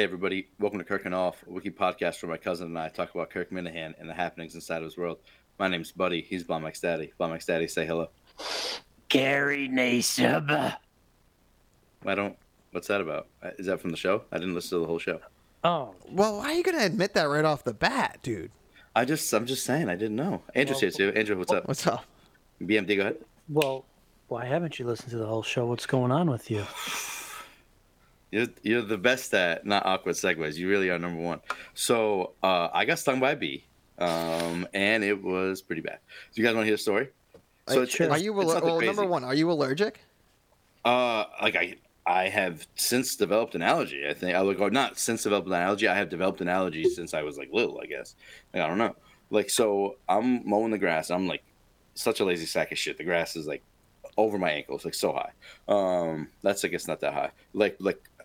Hey everybody, welcome to Kirk and Off, a wiki podcast where my cousin and I talk about Kirk Minihan and the happenings inside of his world. My name's Buddy, he's Bob McStaddy. Bob McStaddy, say hello. Gary Nasub. What's that about? Is that from the show? I didn't listen to the whole show. Oh. Well, why are you going to admit that right off the bat, dude? I'm just saying, I didn't know. Andrew's here too. Andrew, what's up? What's up? BMD, go ahead. Well, why haven't you listened to the whole show? What's going on with you? You're the best at not awkward segues. You really are number one. So I got stung by a bee, and it was pretty bad. Do you guys want to hear the story? So number one, are you allergic? I have since developed an allergy. I think I would go not since developed an allergy. I have developed an allergy since I was like little, I guess. Like, I don't know. Like, so I'm mowing the grass. I'm like such a lazy sack of shit. The grass is like over my ankles, like so high. That's I guess not that high. Like.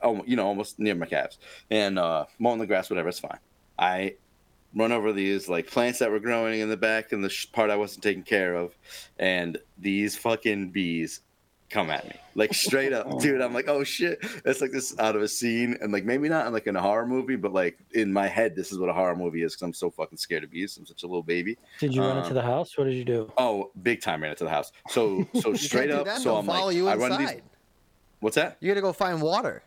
Oh, you know, almost near my calves, and mowing the grass, whatever, it's fine. I run over these like plants that were growing in the back and the part I wasn't taking care of, and these fucking bees come at me like straight up, dude. I'm like, oh shit, that's like this out of a scene, and like maybe not in a horror movie, but like in my head, this is what a horror movie is because I'm so fucking scared of bees. I'm such a little baby. Did you run into the house? What did you do? Oh, big time ran into the house. So straight up, so I'm like, I run these. What's that? You gotta go find water.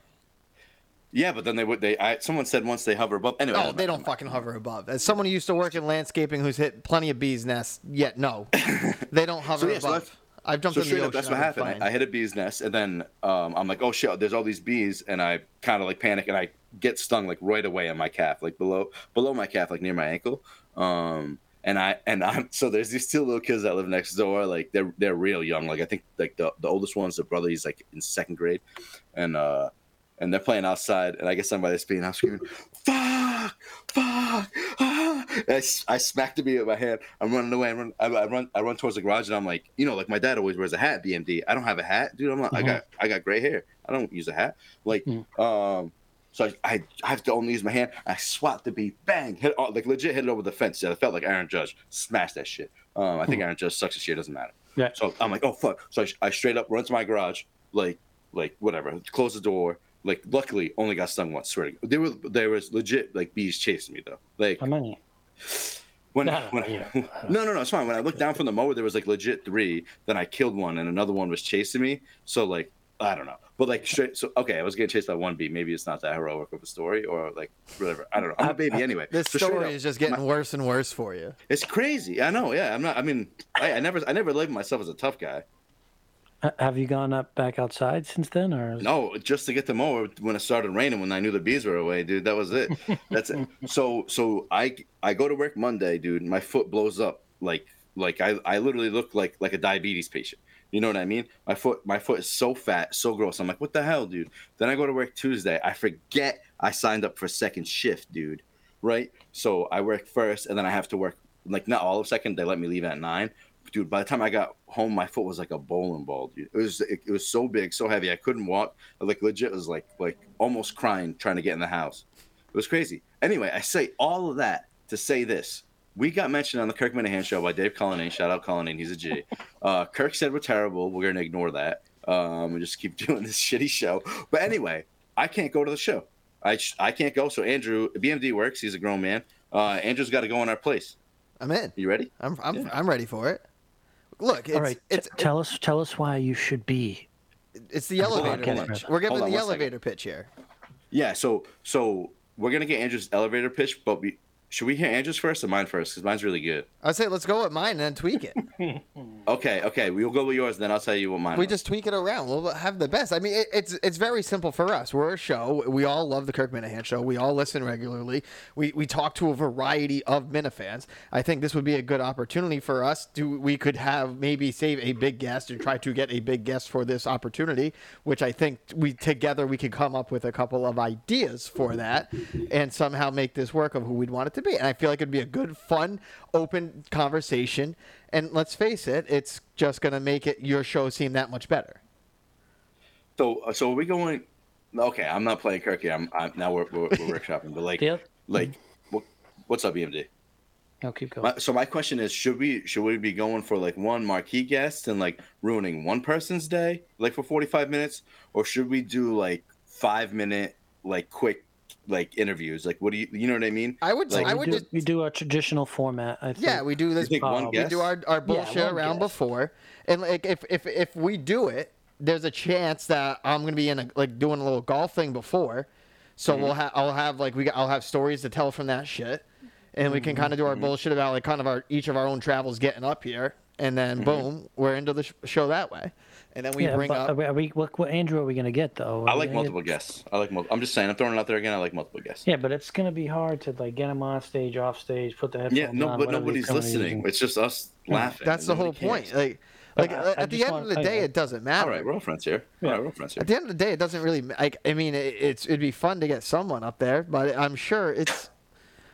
Yeah, but then they would. Someone said once they hover above. Anyway, no, they don't fucking hover above. As someone who used to work in landscaping, who's hit plenty of bees' nests, yet no, they don't hover above. So I've jumped in the ocean. That's what happened. I hit a bee's nest, and then I'm like, oh shit, there's all these bees, and I kind of like panic, and I get stung like right away on my calf, like below my calf, like near my ankle. So there's these two little kids that live next door. Like they're real young. Like I think like the oldest one's the brother. He's like in second grade, and they're playing outside, and I get stung by this bee, and I'm screaming, fuck, fuck, ah! And I smacked the bee with my hand. I'm running away. I run towards the garage, and I'm like, you know, like my dad always wears a hat, BMD. I don't have a hat, dude. I'm not, I got gray hair. I don't use a hat. Like, so I have to only use my hand. I swat the bee, bang, legit hit it over the fence. Yeah, I felt like Aaron Judge smashed that shit. I think Aaron Judge sucks this year, doesn't matter. Yeah. So I'm like, oh, fuck. So I straight up run to my garage, like whatever, close the door. Like, luckily, only got stung once. Swear to God, there was legit like bees chasing me though. Like, how many? No, it's fine. When I looked down from the mower, there was like legit three. Then I killed one, and another one was chasing me. So like, I don't know. But like, straight. So okay, I was getting chased by one bee. Maybe it's not that heroic of a story, or like whatever. I don't know. I'm a baby anyway. This story is just getting worse and worse for you. It's crazy. I know. Yeah, I'm not. I mean, I never labeled myself as a tough guy. Have you gone back outside since then, or no? Just to get them over when it started raining, when I knew the bees were away, dude. That was it. That's it. So I go to work Monday, dude. And my foot blows up like I literally look like a diabetes patient. You know what I mean? My foot is so fat, so gross. I'm like, what the hell, dude? Then I go to work Tuesday. I forget I signed up for second shift, dude. Right? So I work first, and then I have to work like not all of second. They let me leave at 9. Dude, by the time I got home, my foot was like a bowling ball, dude. It was so big, so heavy, I couldn't walk. I like legit was like almost crying trying to get in the house. It was crazy. Anyway, I say all of that to say this. We got mentioned on the Kirk Minihan show by Dave Cullinane. Shout out Cullinane, he's a G. Kirk said we're terrible. We're gonna ignore that. We just keep doing this shitty show. But anyway, I can't go to the show. I can't go. So Andrew, BMD works. He's a grown man. Andrew's got to go in our place. I'm in. You ready? I'm ready for it. Look, tell us why you should be. It's the elevator pitch. We're giving the elevator pitch here. Yeah, so we're gonna get Andrew's elevator pitch, but should we hear Andrew's first or mine first? Because mine's really good. I'd say let's go with mine and then tweak it. Okay, we'll go with yours, and then I'll tell you what mine is. We just tweak it around. We'll have the best. I mean, it's very simple for us. We're a show. We all love the Kirk Minihan show. We all listen regularly. We talk to a variety of Minifans. I think this would be a good opportunity for us. We could have maybe save a big guest and try to get a big guest for this opportunity, which I think together we could come up with a couple of ideas for that and somehow make this work of who we'd want it to be. And I feel like it'd be a good, fun, open conversation. And let's face it, it's just going to make your show seem that much better. So are we going? Okay, I'm not playing Kirk here. Now we're workshopping. But what's up, BMD? I'll keep going. So my question is, should we be going for like one marquee guest and like ruining one person's day, like for 45 minutes, or should we do like 5 minute like quick like interviews. Like, what do you know what I mean? I would, like, I would. We do our traditional format. I think. Yeah, we do this. One guess? We do our bullshit round before, and like if we do it, there's a chance that I'm gonna be in a, like doing a little golf thing before, so we'll have I'll have stories to tell from that shit, and we can kind of do our bullshit about like kind of our each of our own travels getting up here, and then boom, we're into the show that way. And then we bring up. What Andrew are we going to get, though? I like multiple guests. I'm just saying. I'm throwing it out there again. I like multiple guests. Yeah, but it's going to be hard to like get them on stage, off stage, put the headphones on. Yeah, but nobody's listening. It's just us laughing. That's the whole point. Like at the end of the day, it doesn't matter. All right, we're all friends here. Yeah. All right, we're all friends here. At the end of the day, it doesn't really. Like, I mean, it'd be fun to get someone up there, but I'm sure it's.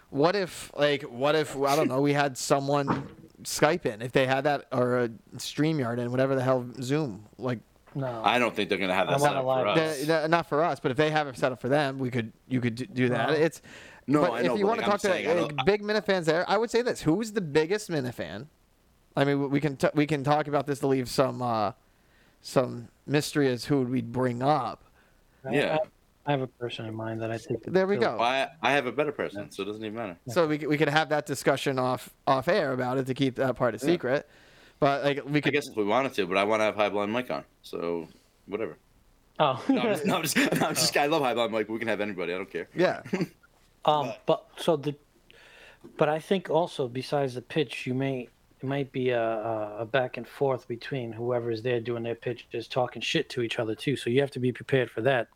What if I don't know? We had someone. Skype in if they had that, or a StreamYard and whatever the hell Zoom. Like, no, I don't think they're gonna have that set up for us. Not for us, but if they have it set up for them, you could do that. It's no, but I know, if you want to talk to like, big Minifans there, I would say this: who's the biggest Minifan? I mean, we can talk about this to leave some mystery as who we'd bring up. Yeah. I have a person in mind that I think. There we go. I have a better person, so it doesn't even matter. So we could have that discussion off air about it to keep that part a secret, but like we could. I guess if we wanted to, but I want to have High Blind Mike on, so whatever. Oh. No, I'm just. I love High Blind Mike. We can have anybody. I don't care. Yeah. But I think also besides the pitch, it might be a back and forth between whoever is there doing their pitch, just talking shit to each other too. So you have to be prepared for that.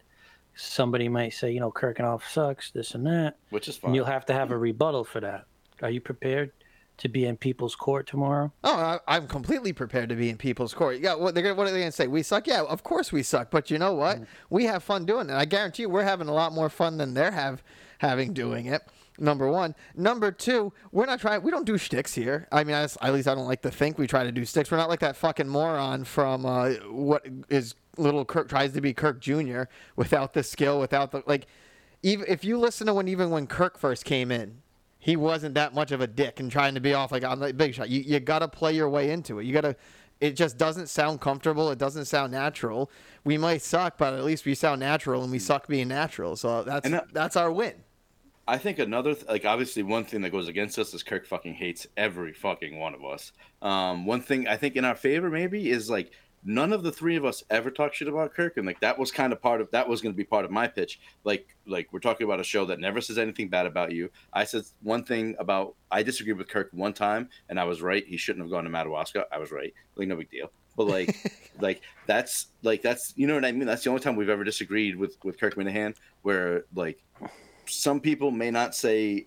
Somebody might say, Kirkanoff sucks, this and that. Which is fine. And you'll have to have a rebuttal for that. Are you prepared to be in people's court tomorrow? Oh, I'm completely prepared to be in people's court. Yeah, what are they going to say? We suck? Yeah, of course we suck. But you know what? Mm-hmm. We have fun doing it. I guarantee you we're having a lot more fun than they're having doing it. Number one. Number two, we don't do shticks here. I mean, at least I don't like to think we try to do shticks. We're not like that fucking moron from what is Little Kirk tries to be Kirk Jr. without the skill, without the like. Even if you listen to when Kirk first came in, he wasn't that much of a dick and trying to be off like I'm the big shot. You gotta play your way into it. It just doesn't sound comfortable. It doesn't sound natural. We might suck, but at least we sound natural, and we suck being natural. So that's our win. I think another obviously one thing that goes against us is Kirk fucking hates every fucking one of us. One thing I think in our favor maybe is like none of the three of us ever talk shit about Kirk, and like that was kind of part of that was going to be part of my pitch. Like we're talking about a show that never says anything bad about you. I said one thing about I disagreed with Kirk one time, and I was right. He shouldn't have gone to Madawaska. I was right. Like no big deal. But that's you know what I mean. That's the only time we've ever disagreed with Kirk Minihan, where like. Some people may not say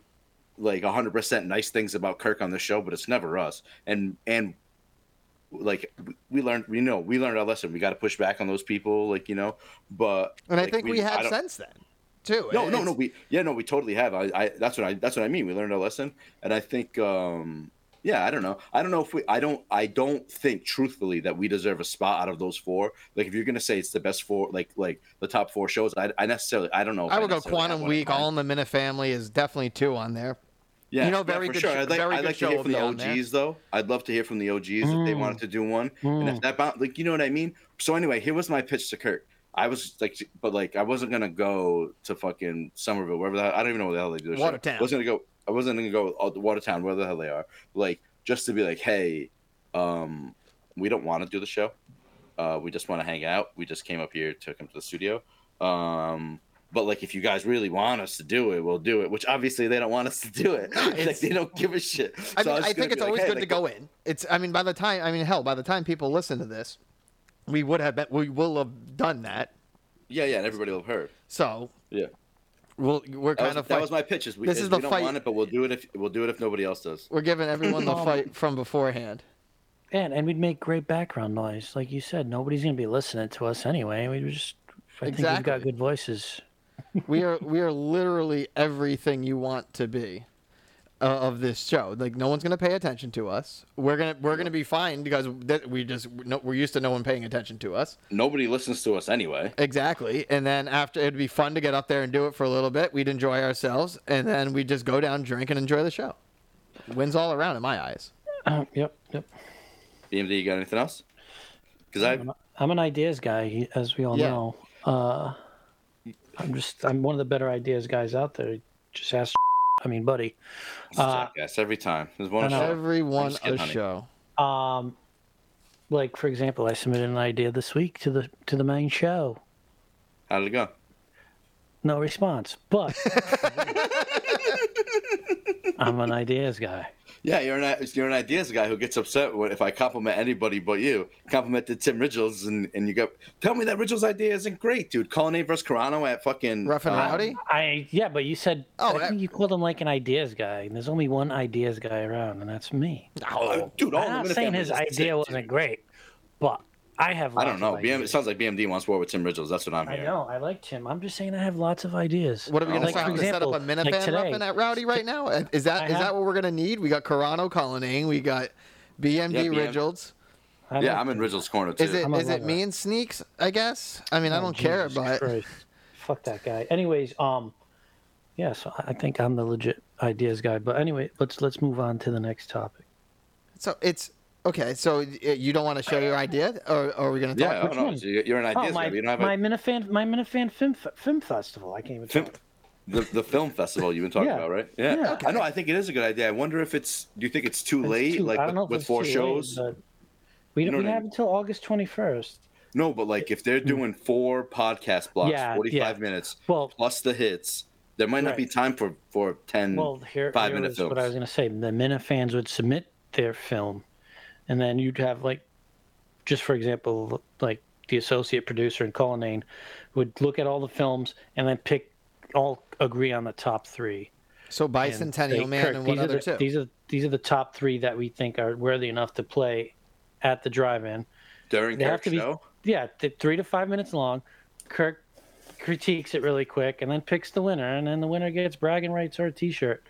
like 100% nice things about Kirk on the show, but it's never us. And like we learned our lesson. We got to push back on those people, but I think we have since then too. No. We totally have. That's what I mean. We learned our lesson. And I think, I don't know. I don't think truthfully that we deserve a spot out of those four. Like if you're gonna say it's the best four, like the top four shows, I don't know. I would go Quantum Week. All in the Minute Family is definitely two on there. Yeah, very good. Sure. I'd like to hear from the OGs though. I'd love to hear from the OGs if they wanted to do one. And if that like you know what I mean. So anyway, here was my pitch to Kirk. I was I wasn't gonna go to fucking Somerville, wherever I don't even know where the hell they do. Watertown. I wasn't going to go to Watertown, where the hell they are, just to be like, hey, we don't want to do the show. We just want to hang out. We just came up here to come to the studio. But, if you guys really want us to do it, we'll do it, which obviously they don't want us to do it. They don't give a shit. I think it's always good to go in. By the time people listen to this, we will have done that. Yeah, and everybody will have heard. So. Yeah. That was my pitch. We don't want it, but we'll do it if nobody else does. We're giving everyone the fight from beforehand. And we'd make great background noise, like you said. Nobody's gonna be listening to us anyway. I think we've got good voices. We are literally everything you want to be of this show. Like no one's gonna pay attention to us. We're gonna be fine because we're used to no one paying attention to us. Nobody listens to us anyway. Exactly. And then after it'd be fun to get up there and do it for a little bit. We'd enjoy ourselves, and then we'd just go down, drink, and enjoy the show. Wins all around in my eyes. Yep. BMD, you got anything else? Because I'm an ideas guy, as we all know. I'm one of the better ideas guys out there. Just ask. I mean, buddy. Yes, every time. There's one. Every one a show. Like for example, I submitted an idea this week to the main show. How did it go? No response. But I'm an ideas guy. Yeah, you're an ideas guy who gets upset if I compliment anybody but you. Complimented Tim Ridgels, and you go, tell me that Ridgels' idea isn't great, dude. Cullinane versus Carano at fucking Rough and Rowdy. Yeah, but you said you called him like an ideas guy, and there's only one ideas guy around, and that's me. Oh, dude, I'm not saying his idea wasn't great, but I have. Lots I don't know. Of ideas. It sounds like BMD wants war with Tim Ridgels. That's what I'm hearing. I know. I like Tim. I'm just saying I have lots of ideas. What are we going to set up a minivan up in that Rowdy right now? Is that what we're going to need? We got Carano, Cullinane. We got BMD Ridgels. Yeah, I'm in Ridgels' corner too. Is it me and Sneaks? I guess. I mean, I don't care, but fuck that guy. Anyways, yeah. So I think I'm the legit ideas guy. But anyway, let's move on to the next topic. So it's. Okay, so you don't want to show your idea, or are we going to talk? Yeah, no, so you're an idea. My Minifan Film Festival. I can't even talk. The film festival you've been talking about, right? Yeah. Okay. I know. I think it is a good idea. I wonder if it's. Do you think it's too late? With 4 shows, late, we have until August 21st. No, but if they're doing 4 podcast blocks, 45 minutes, plus the hits. There might not be time for 10 5-minute films. What I was going to say, the Minifans would submit their film. And then you'd have, just for example, the associate producer and Cullinane would look at all the films and then agree on the top 3. So Bicentennial Man and what other two? These are the top 3 that we think are worthy enough to play at the drive-in. During Kirk's show? Yeah, 3 to 5 minutes long. Kirk critiques it really quick and then picks the winner. And then the winner gets bragging rights or a T-shirt.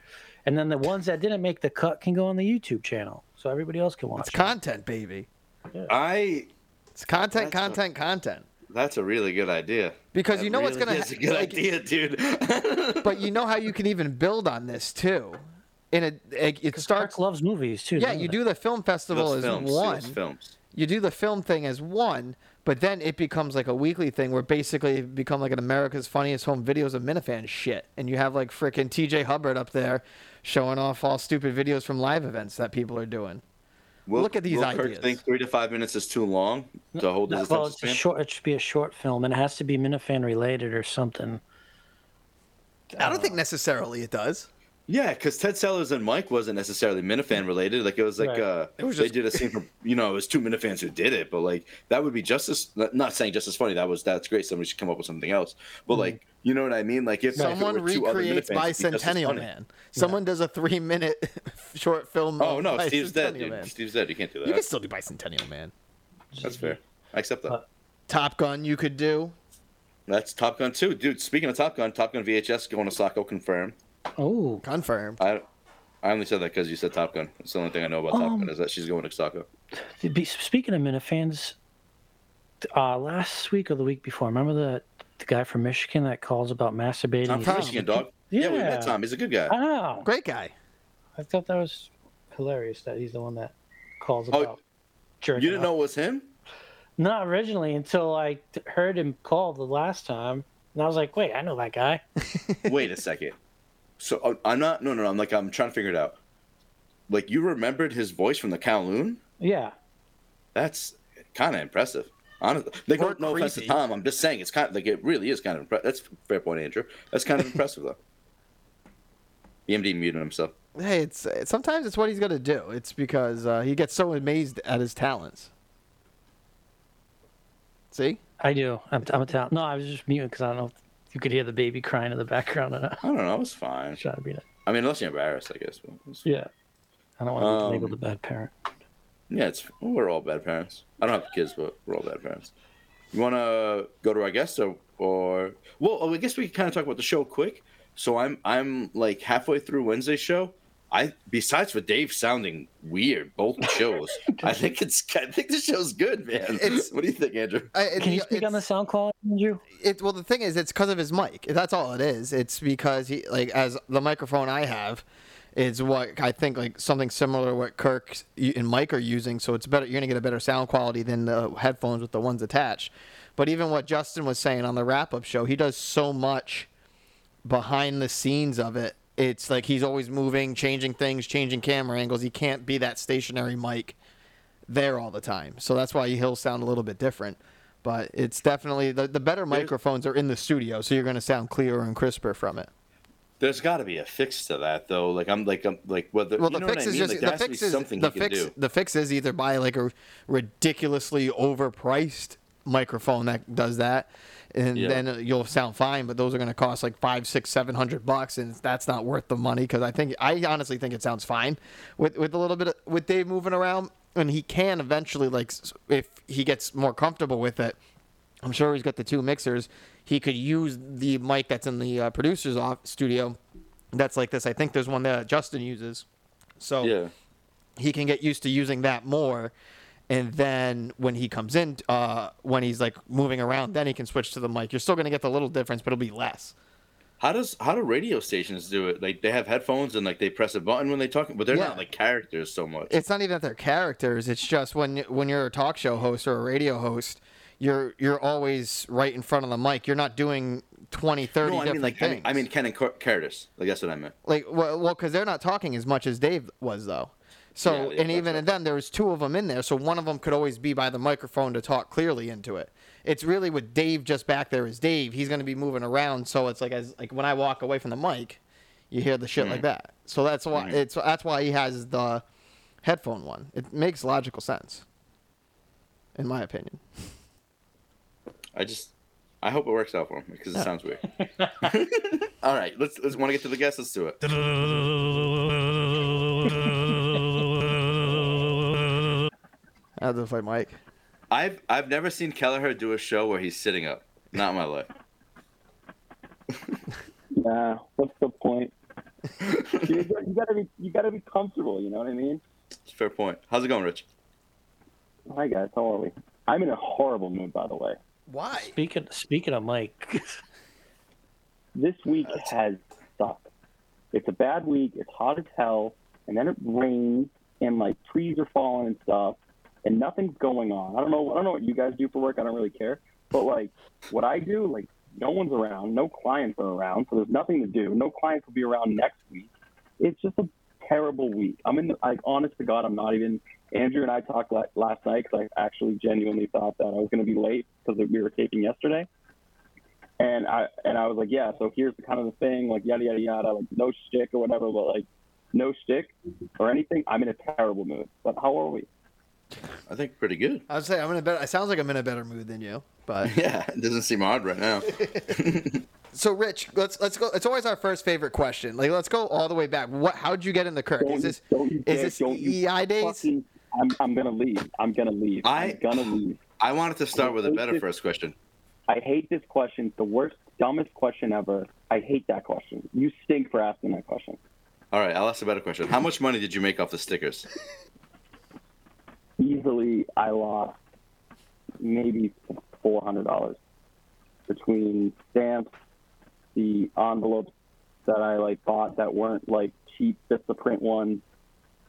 And then the ones that didn't make the cut can go on the YouTube channel. So everybody else can watch. It's content, baby. Yeah. It's content. That's a really good idea. Because that you know really what's going to happen. That's a good idea, dude. But you know how you can even build on this, too. It starts. Kirk loves movies, too. Yeah, do the film festival as one. Films. You do the film thing as one, but then it becomes like a weekly thing where basically it becomes like an America's Funniest Home Videos of Minifan shit. And you have frickin' TJ Hubbard up there showing off all stupid videos from live events that people are doing. Look at these ideas. Kirk think 3 to 5 minutes is too long to hold this attention span? It should be a short film, and it has to be Minifan related or something. I don't think necessarily it does. Yeah, because Ted Sellers and Mike wasn't necessarily Minifan related. It was like it was just... they did a scene from it was 2 Minifans who did it, but that would be just as not saying just as funny. That's great. Somebody should come up with something else. But you know what I mean? Like if someone recreates Bicentennial Man, someone does a 3-minute short film. Oh no, Steve's dead, dude. Man. Steve's dead. You can't do that. You can still do Bicentennial Man. That's fair. I accept that. Top Gun, you could do. That's Top Gun too, dude. Speaking of Top Gun VHS going to Socko confirmed. Oh, confirmed. I only said that because you said Top Gun. It's the only thing I know about Top Gun is that she's going to Socko. Speaking of Minifans, last week or the week before, remember the guy from Michigan that calls about masturbating? Tom from Michigan, dog. Yeah, we met Tom. He's a good guy. I know. Great guy. I thought that was hilarious that he's the one that calls about jerking. You didn't know it was him? Not originally until I heard him call the last time. And I was like, wait, I know that guy. Wait a second. So I'm not. No. I'm trying to figure it out. You remembered his voice from the Kowloon? Yeah. That's kind of impressive. Honestly, no offense to Tom. I'm just saying it's kind of it really is kind of impressive. That's a fair point, Andrew. That's kind of impressive though. BMD muted himself. Hey, it's sometimes it's what he's gonna do. It's because he gets so amazed at his talents. See? I do. I'm a talent. No, I was just muting because I don't know. You could hear the baby crying in the background. And I don't know. It's fine. Trying to be nice. I mean, unless you're embarrassed, I guess. Yeah. I don't want to be labeled a bad parent. Yeah, we're all bad parents. I don't have kids, but we're all bad parents. You want to go to our guest I guess we can kind of talk about the show quick. So I'm halfway through Wednesday's show. Besides for Dave sounding weird, both shows, I think the show's good, man. What do you think, Andrew? Can you speak on the sound quality, Andrew? The thing is, it's because of his mic. That's all it is. It's because he as the microphone I have is what I think something similar to what Kirk and Mike are using. So it's better. You're gonna get a better sound quality than the headphones with the ones attached. But even what Justin was saying on the wrap-up show, he does so much behind the scenes of it. It's like he's always moving, changing things, changing camera angles. He can't be that stationary mic there all the time. So that's why he'll sound a little bit different. But it's definitely the better microphones are in the studio, so you're going to sound clearer and crisper from it. There's got to be a fix to that, though. Like whether well, you know what I mean. Just, like, there has to be something you can do. The fix is either buy like a ridiculously overpriced microphone that does that, and then you'll sound fine. But those are going to cost like $500, $600, $700, and that's not worth the money. Because I honestly think it sounds fine with a little bit of, with Dave moving around, and he can eventually, like, if he gets more comfortable with it. I'm sure he's got the two mixers. He could use the mic that's in the producer's studio that's like this. I think there's one that Justin uses. So he can get used to using that more. And then when he comes in, when he's, like, moving around, then he can switch to the mic. You're still going to get the little difference, but it'll be less. How do radio stations do it? Like, they have headphones and, like, they press a button when they talk, but they're not like characters so much. It's not even that they're characters. It's just when you're a talk show host or a radio host, you're always right in front of the mic. You're not doing 20, 30 different things. I mean Ken and Curtis. Like, that's what I meant. Like, well, because they're not talking as much as Dave was, though. So, and even in them, there was two of them in there. So one of them could always be by the microphone to talk clearly into it. It's really with Dave just back there is Dave. He's going to be moving around. So it's like when I walk away from the mic, you hear the shit like that. So that's why he has the headphone one. It makes logical sense, in my opinion. I hope it works out for him because it sounds weird. All right, let's want to get to the guests. Let's do it. How does it play, Mike? I've never seen Kelleher do a show where he's sitting up. Not in my life. Nah, what's the point? You gotta be comfortable. You know what I mean? Fair point. How's it going, Rich? Hi guys, how are we? I'm in a horrible mood, by the way. Why? Speaking of Mike, this week has sucked. It's a bad week. It's hot as hell, and then it rains, and like trees are falling and stuff, and nothing's going on. I don't know what you guys do for work. I don't really care. But like what I do, like no one's around, no clients are around, so there's nothing to do. No clients will be around next week. It's just a terrible week. I'm in. Like honest to God, I'm not even. Andrew and I talked last night because I actually genuinely thought that I was going to be late because we were taping yesterday. And I was like, yeah, so here's the kind of the thing, like yada, yada, yada, like no shtick or whatever, but like no shtick or anything. I'm in a terrible mood. But how are we? I think pretty good. I would say it sounds like I'm in a better mood than you. But yeah, it doesn't seem odd right now. So, Rich, let's go. It's always our first favorite question. Like, let's go all the way back. How'd you get in the Kirk? Is this EI days? I'm going to leave. I'm going to leave. I wanted to start with a better first question. I hate this question. It's the worst, dumbest question ever. I hate that question. You stink for asking that question. All right. I'll ask a better question. How much money did you make off the stickers? Easily, I lost maybe $400 between stamps, the envelopes that I like bought that weren't like cheap, just the print ones,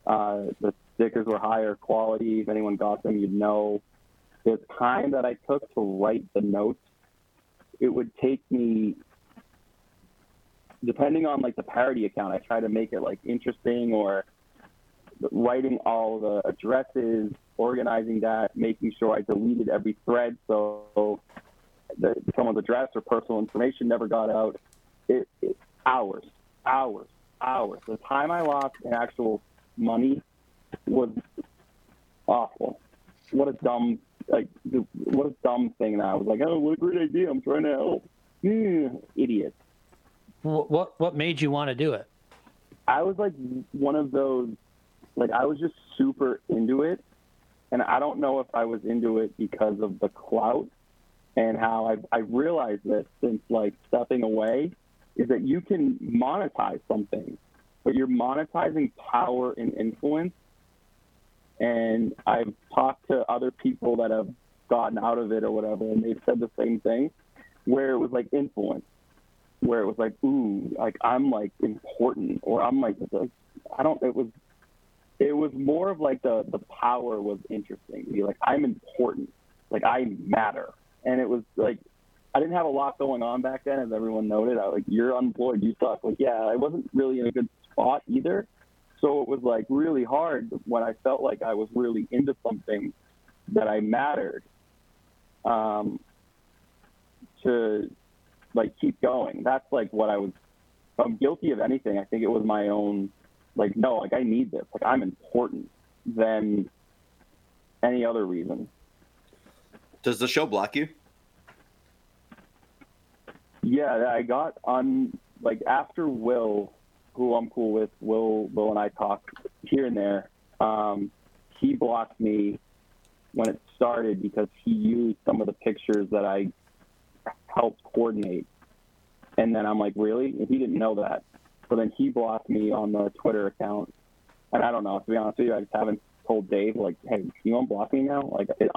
the stickers were higher quality. If anyone got them, you'd know. The time that I took to write the notes, it would take me, depending on like the parody account, I try to make it like interesting, or writing all the addresses, organizing that, making sure I deleted every thread so someone's address or personal information never got out. It hours. The time I lost in actual money was awful. What a dumb thing. And I was like, oh, what a great idea, I'm trying to help. Idiot. What made you want to do it? I was like one of those, like I was just super into it, and I don't know if I was into it because of the clout and how I realized this since like stepping away, is that you can monetize something, but you're monetizing power and influence. And I've talked to other people that have gotten out of it or whatever, and they've said the same thing, where it was like influence, where it was like, ooh, like I'm like important, or I'm like, it was more of like the power was interesting to be like, I'm important, like I matter, And it was like, I didn't have a lot going on back then, as everyone noted. I was like, you're unemployed, you suck. Like, yeah, I wasn't really in a good spot either. So it was like really hard when I felt like I was really into something that I mattered, to like keep going. That's like what I was, if I'm guilty of anything, I think it was my own, like, no, like I need this, like I'm important than any other reason. Does the show block you? Yeah, I got on, like, after Will, who I'm cool with, Will and I talk here and there. He blocked me when it started because he used some of the pictures that I helped coordinate. And then I'm like, really? And he didn't know that. So then he blocked me on the Twitter account. And I don't know, to be honest with you, I just haven't told Dave, like, hey, you unblock me now? Like, it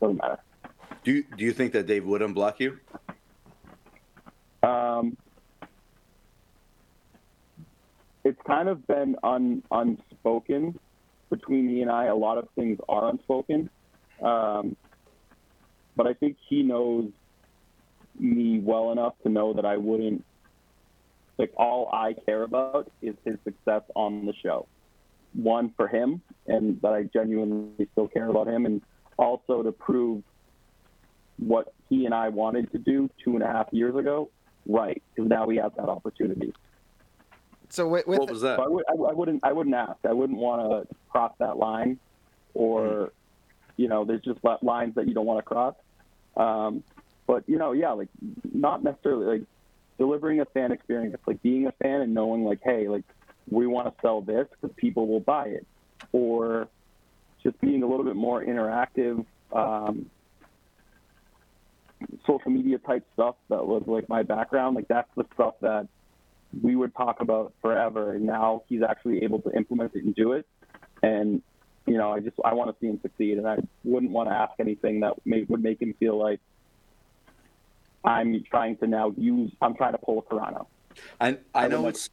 doesn't matter. Do you think that Dave would unblock you? It's kind of been unspoken between me and I. A lot of things are unspoken. But I think he knows me well enough to know that I wouldn't, like, all I care about is his success on the show. One, for him, and that I genuinely still care about him, and also to prove what he and I wanted to do 2.5 years ago, right? Because now we have that opportunity. So what was that? So I wouldn't ask. I wouldn't want to cross that line, or you know, there's just lines that you don't want to cross. But you know, yeah, like not necessarily like delivering a fan experience, like being a fan and knowing like, hey, like we want to sell this because people will buy it, or just being a little bit more interactive. Social media type stuff that was like my background, like that's the stuff that we would talk about forever. And now he's actually able to implement it and do it. And, you know, I want to see him succeed, and I wouldn't want to ask anything that would make him feel like I'm trying to pull a Carano. I know it's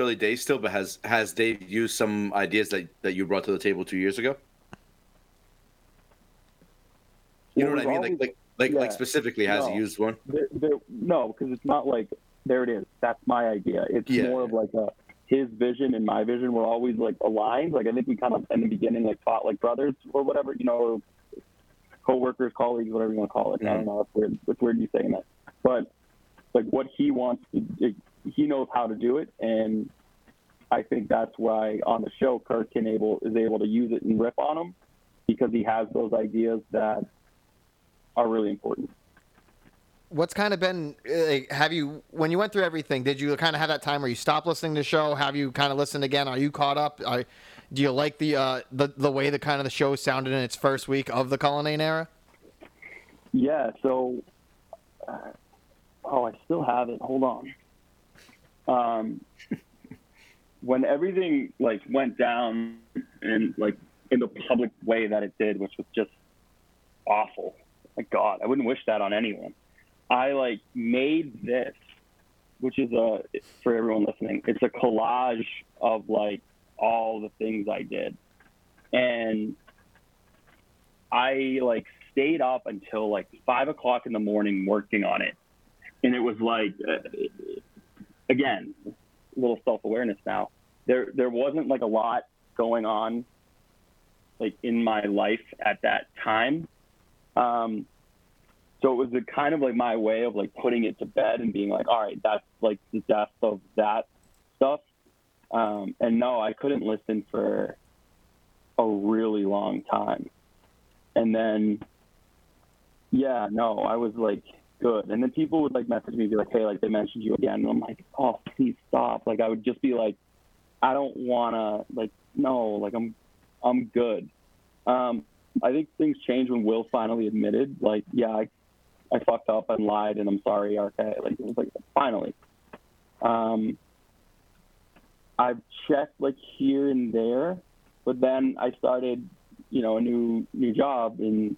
early days still, but has Dave used some ideas that you brought to the table 2 years ago? You know what I mean? Like specifically, has he used one? No, because it's not like, there it is, that's my idea. It's more of like his vision and my vision were always like aligned. Like I think we kind of in the beginning like fought like brothers or whatever, you know, or coworkers, colleagues, whatever you want to call it. Mm-hmm. I don't know, it's weird you saying that. But like what he wants, he knows how to do it, and I think that's why on the show Kirk is able to use it and rip on him, because he has those ideas that are really important. What's kind of been, like, when you went through everything, did you kind of have that time where you stopped listening to the show? Have you kind of listened again? Are you caught up? Do you like the way the kind of the show sounded in its first week of the Cullinane era? Yeah, so, I still have it. Hold on. When everything, like, went down and, like, in the public way that it did, which was just awful. My God, I wouldn't wish that on anyone. I like made this, which is for everyone listening, it's a collage of like all the things I did. And I like stayed up until like 5 o'clock in the morning working on it. And it was like, again, a little self-awareness now. There wasn't like a lot going on like in my life at that time. So it was a kind of like my way of like putting it to bed and being like, all right, that's like the depth of that stuff. And no, I couldn't listen for a really long time. And then, yeah, no, I was like, good. And then people would like message me and be like, hey, like they mentioned you again. And I'm like, oh, please stop. Like I would just be like, I don't wanna, like, no, like I'm good. I think things changed when Will finally admitted, like, yeah, I fucked up and lied and I'm sorry, RK. Like, it was like, finally. I've checked, like, here and there, but then I started, you know, a new job in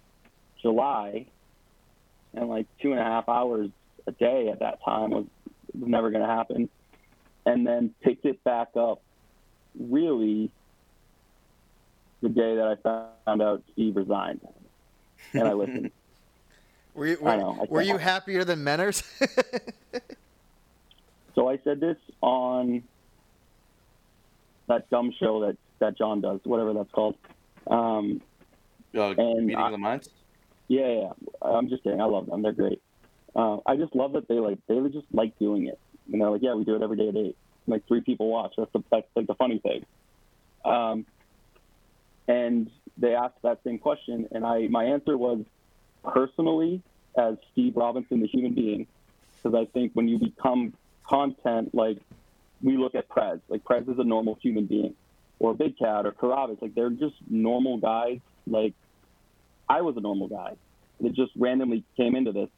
July, and, like, 2.5 hours a day at that time was never going to happen, and then picked it back up really the day that I found out Steve resigned, and I listened. Were you happier than Menners? So I said this on that dumb show that John does, whatever that's called. Meeting of the Minds? Yeah. I'm just kidding. I love them. They're great. I just love that they just like doing it. You know, like, yeah, we do it every day at 8. Like, 3 people watch. That's like the funny thing. And they asked that same question, and my answer was, personally, as Steve Robinson, the human being, because I think when you become content, like, we look at Prez. Like, Prez is a normal human being, or Big Cat, or Carabas. Like, they're just normal guys. Like, I was a normal guy that just randomly came into this.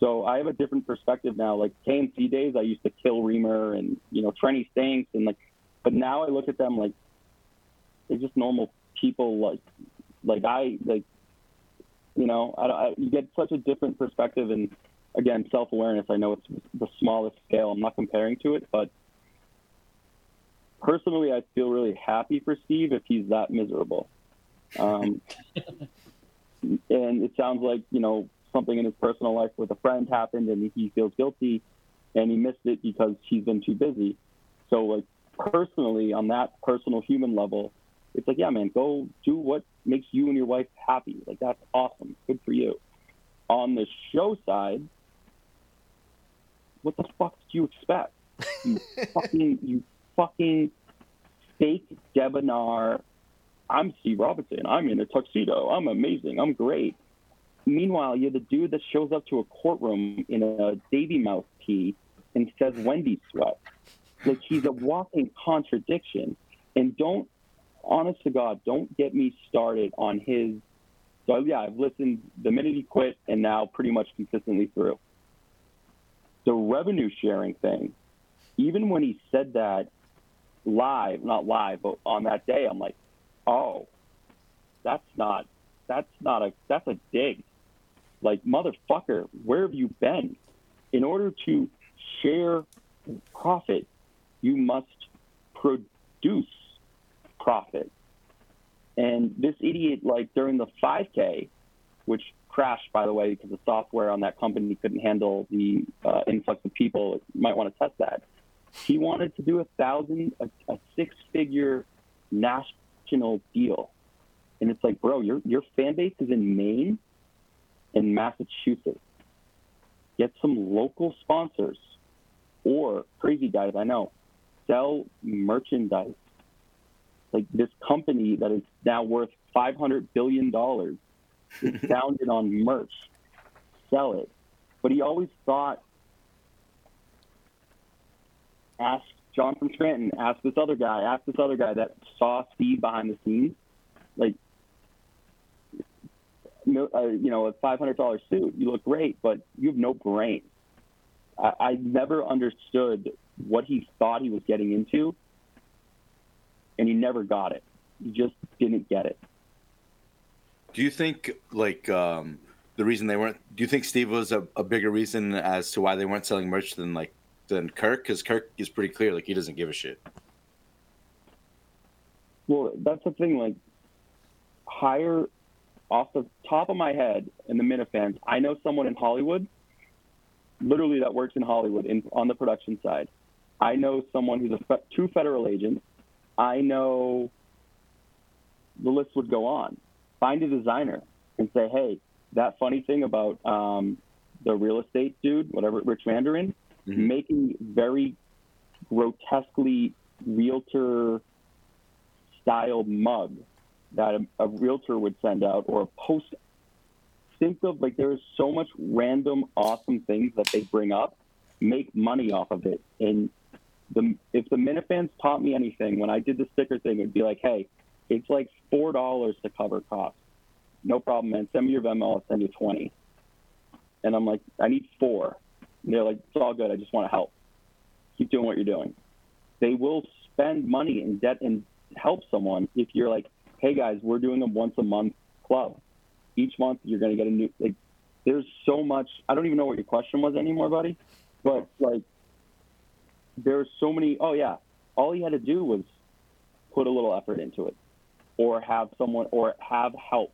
So I have a different perspective now. Like, KMC days, I used to kill Reamer and, you know, Trenny Stinks. And, like, but now I look at them like they're just normal people. You get such a different perspective. And, again, self-awareness, I know it's the smallest scale. I'm not comparing to it. But personally, I feel really happy for Steve if he's that miserable. And it sounds like, you know, something in his personal life with a friend happened and he feels guilty and he missed it because he's been too busy. So, like, personally, on that personal human level, it's like, yeah, man, go do what makes you and your wife happy. Like, that's awesome. Good for you. On the show side, what the fuck do you expect? You fucking fake debonair. I'm Steve Robinson. I'm in a tuxedo. I'm amazing. I'm great. Meanwhile, you're the dude that shows up to a courtroom in a Davy Mouse tee and says Wendy sweat. Like, he's a walking contradiction. And don't, honest to God, don't get me started on his. So, yeah, I've listened the minute he quit and now pretty much consistently through. The revenue sharing thing, even when he said that but on that day, I'm like, oh, that's a dig. Like, motherfucker, where have you been? In order to share profit, you must produce profit. And this idiot, like, during the 5K, which crashed, by the way, because the software on that company couldn't handle the influx of people. You might want to test that. He wanted to do a six-figure national deal. And it's like, bro, your fan base is in Maine and Massachusetts. Get some local sponsors or, crazy guys, I know, sell merchandise. Like, this company that is now worth $500 billion is founded on merch. Sell it. But he always thought, ask John from Scranton, ask this other guy that saw Steve behind the scenes. Like, you know, a $500 suit, you look great, but you have no brain. I never understood what he thought he was getting into, and he never got it. He just didn't get it. Do you think, like, the reason they weren't? Do you think Steve was a bigger reason as to why they weren't selling merch than Kirk? Because Kirk is pretty clear, like, he doesn't give a shit. Well, that's the thing, like. Hire off the top of my head in the Minifans. I know someone in Hollywood, literally, that works in Hollywood on the production side. I know someone who's a two federal agents. I know the list would go on. Find a designer and say, hey, that funny thing about the real estate dude, whatever, Rich Mandarin, making very grotesquely realtor style mug that a realtor would send out, or a post. Think of, like, there is so much random awesome things that they bring up, make money off of it. And if the Minifans taught me anything, when I did the sticker thing, it'd be like, hey, it's like $4 to cover costs. No problem, man. Send me your Venmo. I'll send you 20. And I'm like, I need 4. And they're like, it's all good. I just want to help. Keep doing what you're doing. They will spend money in debt and help someone if you're like, hey guys, we're doing a once a month club. Each month you're going to get a new, like, there's so much. I don't even know what your question was anymore, buddy. But, like, there's so many. Oh yeah. All he had to do was put a little effort into it or have someone or have help.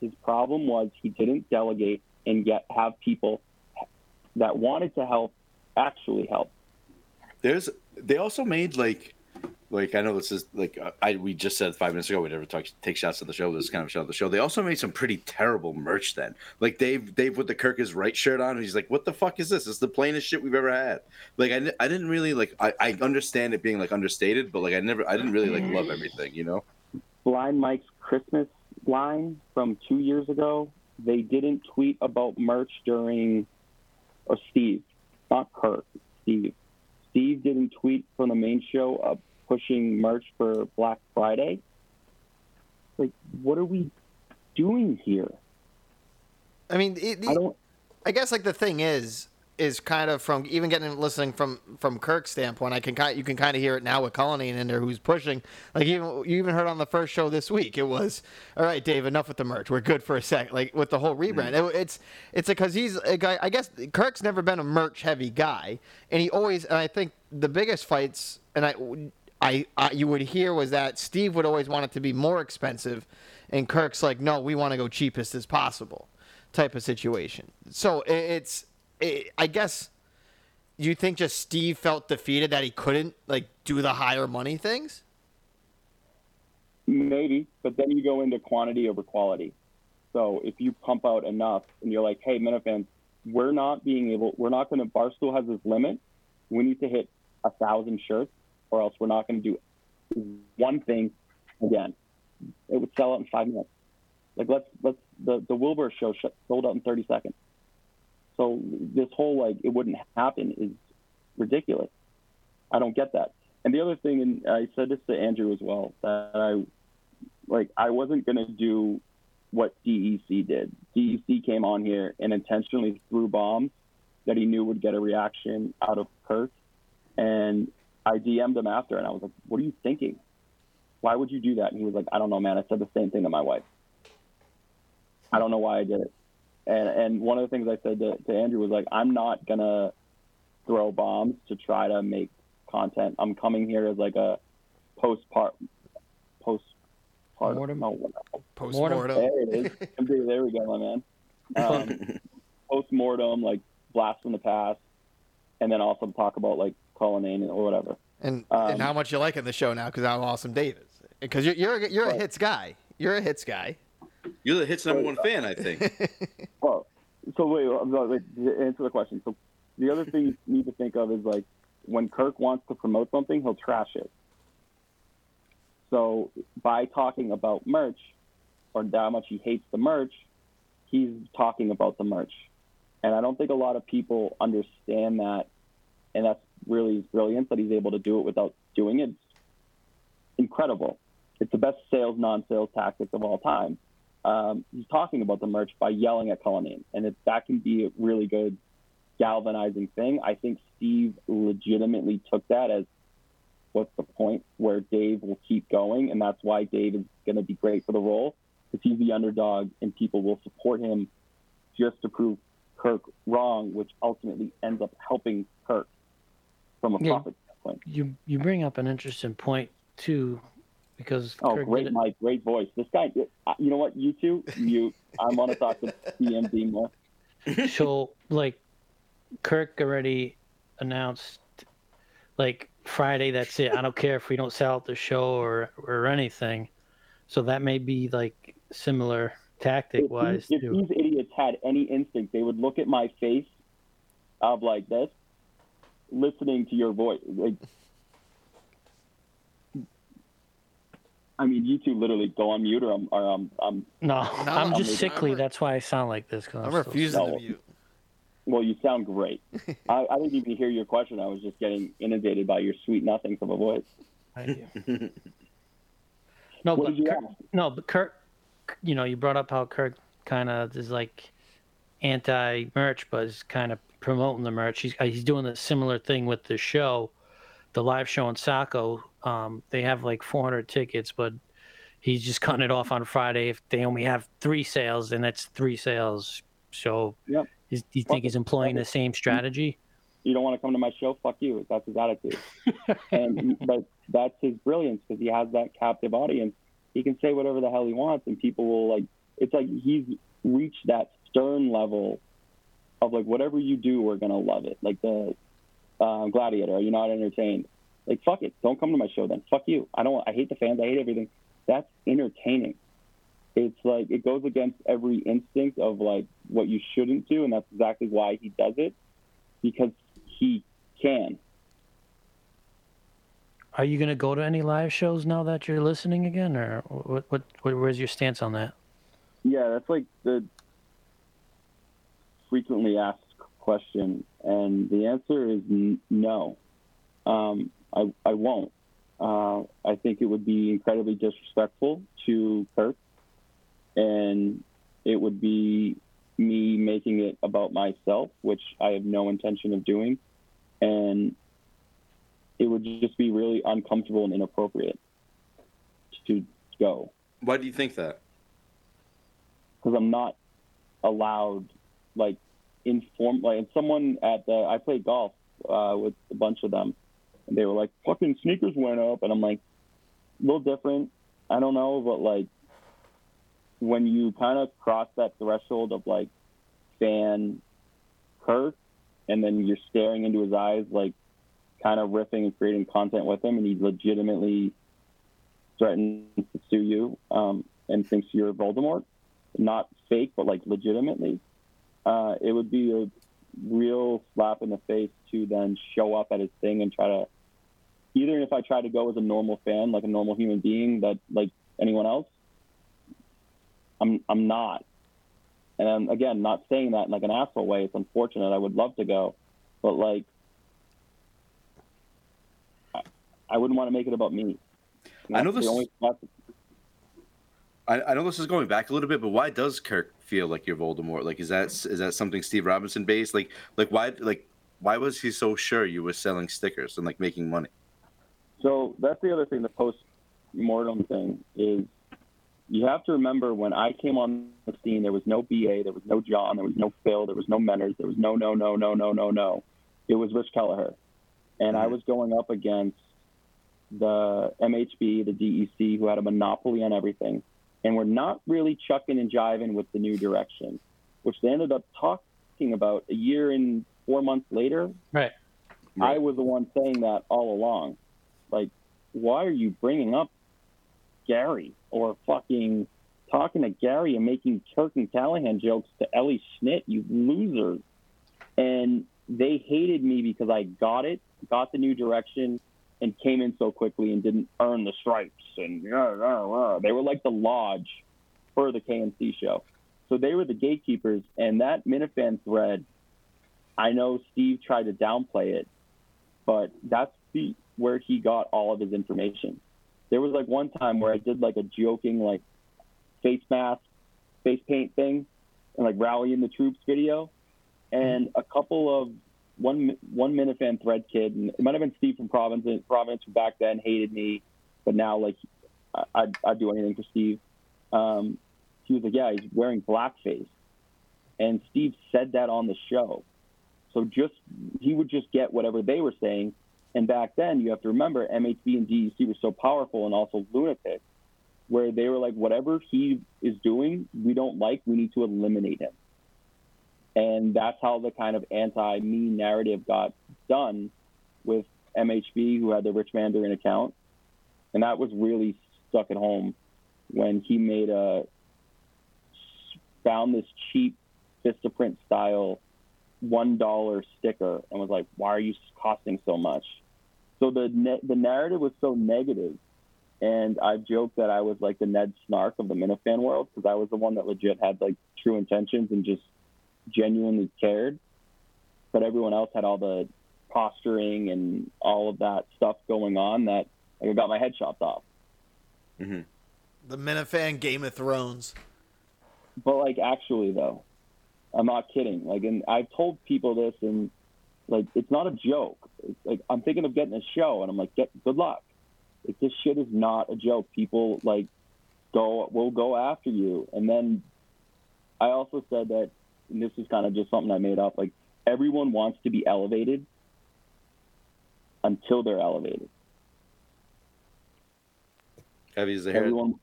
His problem was he didn't delegate and yet have people that wanted to help actually help. They also made like I know this is like we just said 5 minutes ago we never take shots at the show. This is kind of shot at the show. They also made some pretty terrible merch then. Like Dave with the Kirk Is Right shirt on, and he's like, "What the fuck is this? It's the plainest shit we've ever had." Like I didn't really like I understand it being like understated, but like I didn't really like love everything, you know. Blind Mike's Christmas line from 2 years ago. They didn't tweet about merch during, or Steve, not Kirk, Steve. Steve didn't tweet from the main show of pushing merch for Black Friday. Like, what are we doing here? I mean, I guess like the thing is kind of from even listening from Kirk's standpoint, you can kind of hear it now with Cullinane in there who's pushing. Like you even heard on the first show this week, it was, all right, Dave, enough with the merch. We're good for a sec. Like with the whole rebrand, it's because he's a guy. I guess Kirk's never been a merch heavy guy, and I think the biggest fights, and I you would hear was that Steve would always want it to be more expensive, and Kirk's like, no, we want to go cheapest as possible, type of situation. So I guess you think just Steve felt defeated that he couldn't like do the higher money things? Maybe, but then you go into quantity over quality. So if you pump out enough and you're like, hey, Minifans, Barstool has this limit. We need to hit 1,000 shirts or else we're not going to do one thing again. It would sell out in 5 minutes. Like the Wilbur show sold out in 30 seconds. So this whole, like, it wouldn't happen is ridiculous. I don't get that. And the other thing, and I said this to Andrew as well, that I wasn't going to do what DEC did. DEC came on here and intentionally threw bombs that he knew would get a reaction out of Kirk. And I DM'd him after, and I was like, what are you thinking? Why would you do that? And he was like, I don't know, man. I said the same thing to my wife. I don't know why I did it. And one of the things I said to Andrew was like, I'm not going to throw bombs to try to make content. I'm coming here as like a postmortem. There it is. There we go, my man. Postmortem, like blast from the past. And then also talk about like Cullinane or whatever. And how much you like in the show now because how awesome Dave is. Because you're a hits guy. You're a hits guy. You're the hits number one fan, I think. Well, so wait, to answer the question. So the other thing you need to think of is, like, when Kirk wants to promote something, he'll trash it. So by talking about merch or how much he hates the merch, he's talking about the merch. And I don't think a lot of people understand that, and that's really his brilliance that he's able to do it without doing it. It's incredible. It's the best sales, non-sales tactics of all time. He's talking about the merch by yelling at Cullinane, and that can be a really good galvanizing thing. I think Steve legitimately took that as what's the point where Dave will keep going, and that's why Dave is going to be great for the role because he's the underdog and people will support him just to prove Kirk wrong, which ultimately ends up helping Kirk from a profit standpoint. You bring up an interesting point too. Because Kirk great Mike, great voice. This guy, you know what? You two, I want to talk to CMD more. So, like, Kirk already announced, like, Friday, that's it. I don't care if we don't sell out the show or anything. So that may be, like, similar tactic-wise. If these idiots had any instinct, they would look at my face of like this, listening to your voice, like. I mean, you two literally go on mute, or I'm. I'm just sickly. That's why I sound like this. I'm refusing to mute. Well, you sound great. I didn't even hear your question. I was just getting inundated by your sweet nothings of a voice. Thank you. But Kirk, you know, you brought up how Kirk kind of is like anti-merch, but is kind of promoting the merch. He's doing a similar thing with the show, the live show in Saco. They have like 400 tickets, but he's just cutting it off on Friday. If they only have 3 sales, then that's 3 sales. So yep. Do you think he's employing the same strategy? You don't want to come to my show? Fuck you. That's his attitude. But that's his brilliance because he has that captive audience. He can say whatever the hell he wants and people will like, it's like he's reached that stern level of like, whatever you do, we're going to love it. Like the Gladiator, are you not entertained? Like, fuck it. Don't come to my show then. Fuck you. I hate the fans. I hate everything. That's entertaining. It's like, it goes against every instinct of like what you shouldn't do. And that's exactly why he does it, because he can. Are you going to go to any live shows now that you're listening again, or where's your stance on that? Yeah, that's like the frequently asked question, and the answer is no. I won't. I think it would be incredibly disrespectful to Kirk, and it would be me making it about myself, which I have no intention of doing, and it would just be really uncomfortable and inappropriate to go. Why do you think that? Because I'm not allowed, like, informed. Like, someone I played golf with a bunch of them, and they were like, fucking sneakers went up. And I'm like, a little different. I don't know, but, like, when you kind of cross that threshold of, like, fan Kirk, and then you're staring into his eyes, like, kind of riffing and creating content with him, and he legitimately threatens to sue you and thinks you're Voldemort. Not fake, but like legitimately, it would be a real slap in the face to then show up at his thing and try to, either if I try to go as a normal fan, like a normal human being that like anyone else, I'm not. And I'm, again, not saying that in like an asshole way. It's unfortunate. I would love to go, but like, I wouldn't want to make it about me. I know this is going back a little bit, but why does Kirk feel like you're Voldemort? Like, is that something Steve Robinson based? Why was he so sure you were selling stickers and like making money? So that's the other thing, the post-mortem thing is, you have to remember when I came on the scene, there was no BA, there was no John, there was no Phil, there was no Menners, there was no. It was Rich Kelleher, and I was going up against the MHB, the DEC, who had a monopoly on everything. And we're not really chucking and jiving with the new direction, which they ended up talking about a year and 4 months later. Right. I was the one saying that all along. Like, why are you bringing up Gary or fucking talking to Gary and making Kirk and Callahan jokes to Ellie Schnitt, you losers? And they hated me because I got the new direction, and came in so quickly and didn't earn the stripes. And they were like the lodge for the KMC show. So they were the gatekeepers. And that Minifan thread, I know Steve tried to downplay it, but that's where he got all of his information. There was like one time where I did like a joking like face mask, face paint thing, and like rallying the troops video. And a couple of one Minifan thread kid, and it might have been Steve from Providence, who back then hated me, but now like I'd do anything for Steve. He was like, yeah, he's wearing blackface, and Steve said that on the show. So he would just get whatever they were saying. And back then, you have to remember, MHB and DEC were so powerful, and also lunatic, where they were like, whatever he is doing, we don't like. We need to eliminate him. And that's how the kind of anti-me narrative got done with MHB, who had the Rich Mandarin account. And that was really stuck at home when he found this cheap Vistaprint style $1 sticker and was like, why are you costing so much? So the narrative was so negative. And I joked that I was like the Ned Snark of the Minifan world, because I was the one that legit had like true intentions and just genuinely cared, but everyone else had all the posturing and all of that stuff going on that I got my head chopped off. Mm-hmm. The Minifan Game of Thrones. But like, actually though, I'm not kidding. Like, and I've told people this, and like, it's not a joke. It's like, I'm thinking of getting a show, and I'm like, good luck. Like, this shit is not a joke. People like will go after you. And then I also said that, and this is kind of just something I made up, like, everyone wants to be elevated until they're elevated. Everyone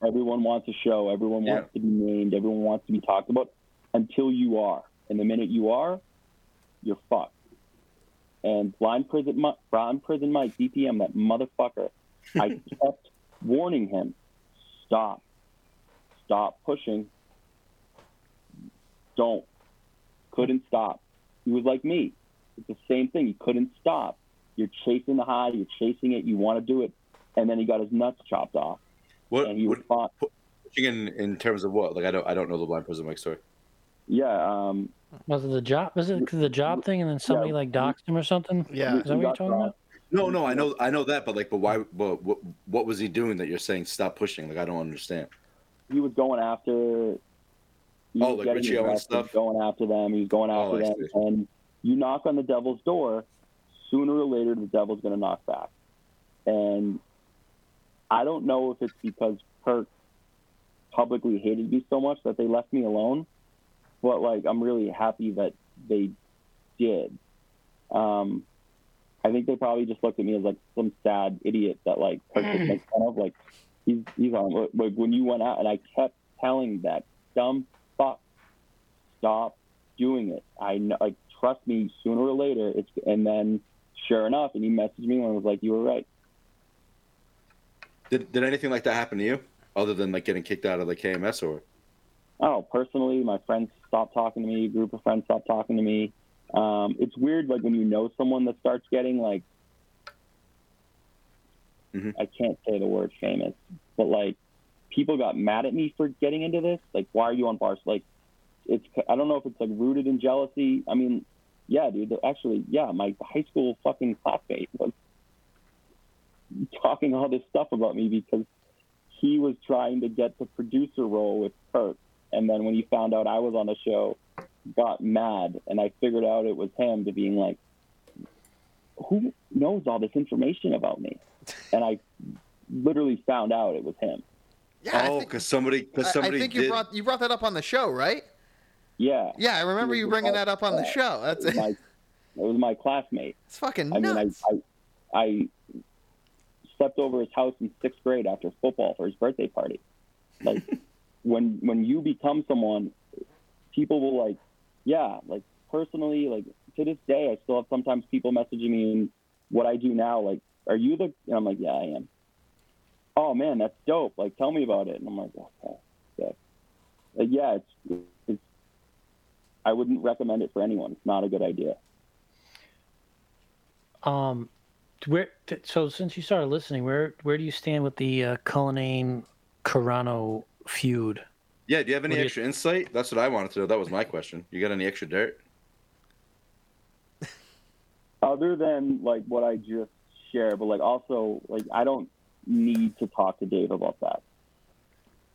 wants a show. Everyone wants to be named. Everyone wants to be talked about until you are. And the minute you are, you're fucked. And Blind Prison Mike, DPM, that motherfucker, I kept warning him, stop pushing. Don't. Couldn't stop. He was like me. It's the same thing. He couldn't stop. You're chasing the high. You're chasing it. You want to do it. And then he got his nuts chopped off. What? And he was fine. In terms of what? Like, I don't know the Blind Prison Mike story. Yeah. Was it the job? Was it the job thing? And then somebody doxed him or something? Yeah. Is that what you're talking about? No. I know that. But why? But what was he doing that you're saying stop pushing? Like, I don't understand. He was going after. Oh, like Richie Owen stuff? Going after them. He's going after them. And you knock on the devil's door, sooner or later the devil's going to knock back. And I don't know if it's because Kirk publicly hated me so much that they left me alone, but, like, I'm really happy that they did. I think they probably just looked at me as, like, some sad idiot that, like, Kirk just makes fun of. Like, he's on. Like, when you went out, and I kept telling that dumb fuck, stop doing it. I know, like, trust me, sooner or later, it's. And then, sure enough, and he messaged me and was like, you were right. Did anything like that happen to you, other than, like, getting kicked out of the KMS or? Oh, personally, my friends stopped talking to me, a group of friends stopped talking to me. It's weird, like, when you know someone that starts getting, like, I can't say the word famous, but, like, people got mad at me for getting into this. Like, why are you on bars? Like, it's, I don't know if it's, like, rooted in jealousy. I mean, yeah, dude, actually, yeah, my high school fucking classmate was talking all this stuff about me because he was trying to get the producer role with Kirk. And then when he found out I was on the show, got mad. And I figured out it was him to being like, who knows all this information about me? And I literally found out it was him. Yeah, oh, because somebody. I think you brought that up on the show, right? Yeah. Yeah, I remember you bringing that up on the show. That's it. It was my classmate. It's fucking nuts. I mean, I stepped over his house in sixth grade after football for his birthday party. Like, when you become someone, people will, like, yeah, like, personally, like, to this day, I still have sometimes people messaging me and what I do now, like, are you the, and I'm like, yeah, I am. Oh, man, that's dope. Like, tell me about it. And I'm like, okay, sick. Like, yeah, it's, I wouldn't recommend it for anyone. It's not a good idea. So since you started listening, where do you stand with the Cullinane-Carano feud? Yeah, do you have any extra insight? That's what I wanted to know. That was my question. You got any extra dirt? Other than, like, what I just shared, but, like, also, like, I don't need to talk to Dave about that.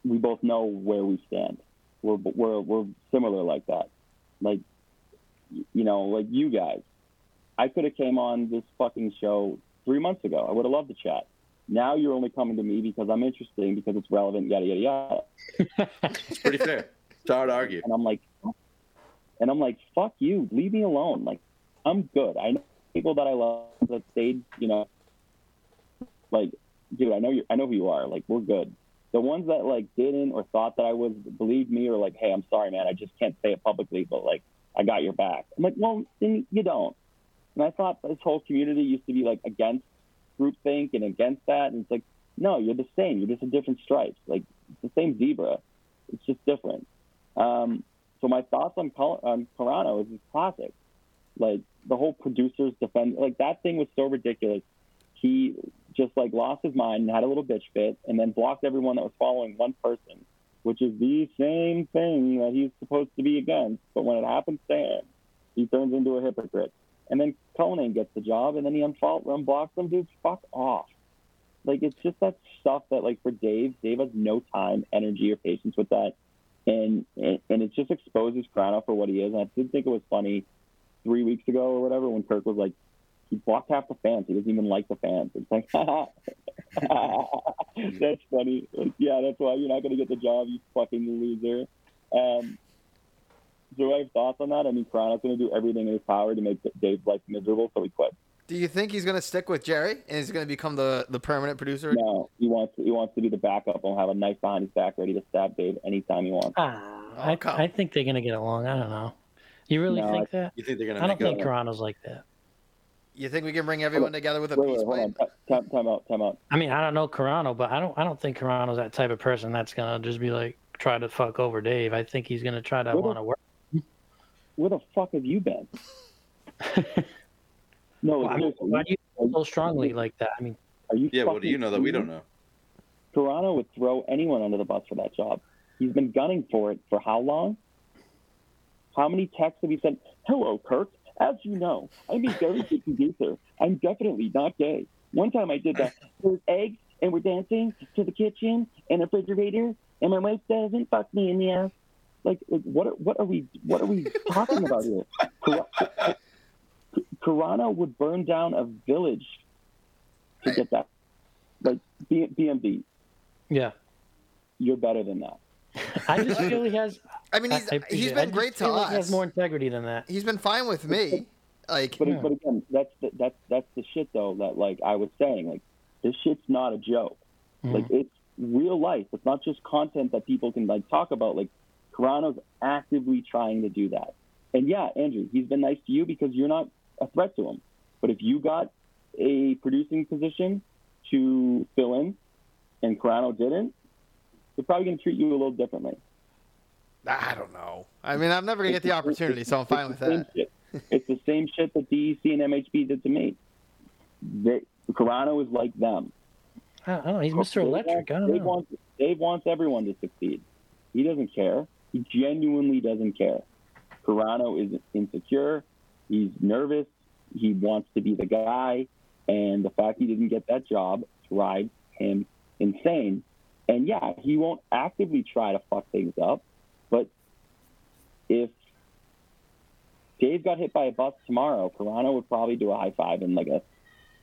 We both know where we stand. We're similar like that. Like, you know, like you guys. I could have came on this fucking show 3 months ago. I would have loved to chat. Now you're only coming to me because I'm interesting, because it's relevant, yada, yada, yada. It's pretty fair. It's hard to argue. And I'm like, fuck you. Leave me alone. Like, I'm good. I know people that I love that stayed, you know, like, dude, I know who you are. Like, we're good. The ones that, like, didn't or thought that I was, believe me, or like, hey, I'm sorry, man. I just can't say it publicly, but, like, I got your back. I'm like, well, then you don't. And I thought this whole community used to be, like, against groupthink and against that. And it's like, no, you're the same. You're just a different stripes. Like, it's the same zebra. It's just different. So my thoughts on Carano is classic. Like, the whole producers defend, like, that thing was so ridiculous. He just, like, lost his mind and had a little bitch fit and then blocked everyone that was following one person, which is the same thing that he's supposed to be against. But when it happens to him, he turns into a hypocrite. And then Cullinane gets the job, and then he unblocks them, dude. Fuck off. Like, it's just that stuff that, like, for Dave has no time, energy, or patience with that. And it just exposes Carano for what he is. And I did think it was funny 3 weeks ago or whatever when Kirk was like, he blocked half the fans. He doesn't even like the fans. It's like, that's funny. Like, yeah, that's why you're not going to get the job, you fucking loser. Do I have thoughts on that? I mean, Carano's going to do everything in his power to make Dave's life miserable, so he quits. Do you think he's going to stick with Jerry and he's going to become the permanent producer? No, he wants to be the backup and have a knife behind his back ready to stab Dave anytime he wants. I think they're going to get along. I don't know. You really think that? You think they're going to? I don't think Toronto's like that. You think we can bring everyone together with a peace plan? Time out. I mean, I don't know Carano, but I don't think Carano's that type of person that's gonna just be like try to fuck over Dave. I think he's gonna try to want to work. Where the fuck have you been? No, well, I mean, why do you feel so strongly like that? I mean, are you? Yeah, well, do you know that we don't know? Carano would throw anyone under the bus for that job. He's been gunning for it for how long? How many texts have you sent? Hello, Kirk. As you know, I'm a very good producer. I'm definitely not gay. One time I did that. There was eggs, and we're dancing to the kitchen and a refrigerator, and my wife doesn't fuck me in the ass. Like what are we talking about here? Carano would burn down a village to get that. Like BMB. Yeah, you're better than that. I just feel he has. I mean, he's been great to us. He has more integrity than that. He's been fine with me. Like, but again, that's the shit though that like I was saying, like this shit's not a joke. Mm-hmm. Like it's real life. It's not just content that people can like talk about. Like Carano's actively trying to do that. And yeah, Andrew, he's been nice to you because you're not a threat to him. But if you got a producing position to fill in, and Carano didn't, they're probably going to treat you a little differently. I don't know. I mean, I'm never going to get the opportunity, so I'm fine with that. It's the same shit that DEC and MHP did to me. Carano is like them. I don't know. He's Mr. Electric. I don't know. Dave wants everyone to succeed. He doesn't care. He genuinely doesn't care. Carano is insecure. He's nervous. He wants to be the guy. And the fact he didn't get that job drives him insane. And yeah, he won't actively try to fuck things up, but if Dave got hit by a bus tomorrow, Carano would probably do a high five and like a,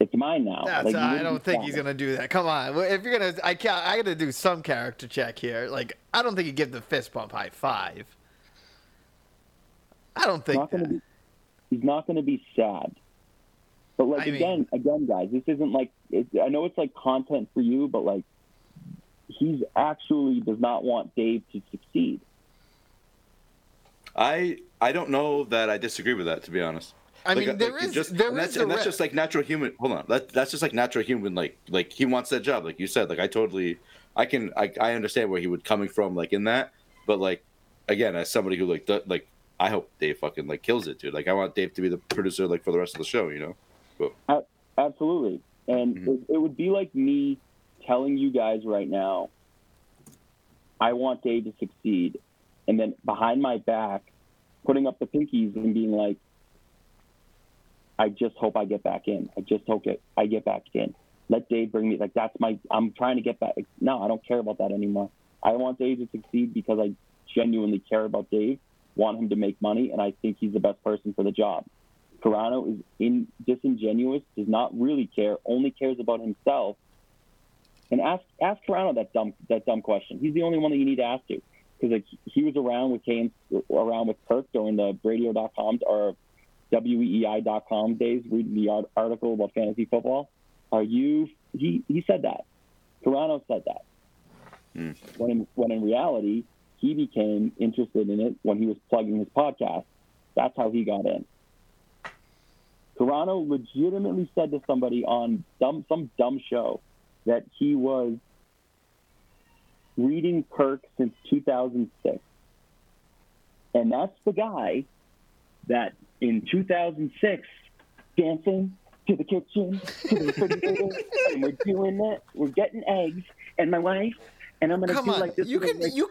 it's mine now. Like, I don't think he's gonna do that. Come on, if you're gonna, I gotta do some character check here. Like, I don't think he'd give the fist bump high five. I don't think that. He's not gonna be sad. But like again, guys, this isn't like I know it's like content for you, but like. He actually does not want Dave to succeed. I don't know that I disagree with that, to be honest. I mean, that's just like natural human. Hold on, that's just like natural human. Like he wants that job, like you said. Like I understand where he would coming from, like in that. But like again, as somebody who like I hope Dave fucking like kills it, dude. Like I want Dave to be the producer, like for the rest of the show, you know. But, absolutely, and mm-hmm. it would be like me. Telling you guys right now, I want Dave to succeed, and then behind my back, putting up the pinkies and being like, "I just hope I get back in. I just hope I get back in. Let Dave bring me like that's my. I'm trying to get back. No, I don't care about that anymore. I want Dave to succeed because I genuinely care about Dave, want him to make money, and I think he's the best person for the job. Carano is disingenuous, does not really care, only cares about himself." And ask Carano that dumb question. He's the only one that you need to ask to, because like he was around with Kirk during the radio.com or weei.com days, reading the article about fantasy football. Are you? He said that. Carano said that. Mm. When in reality, he became interested in it when he was plugging his podcast. That's how he got in. Carano legitimately said to somebody on some dumb show. That he was reading Kirk since 2006. And that's the guy that in 2006, dancing to the kitchen, to the refrigerator, and we're doing it, we're getting eggs, and my wife, and I'm going to do like this. You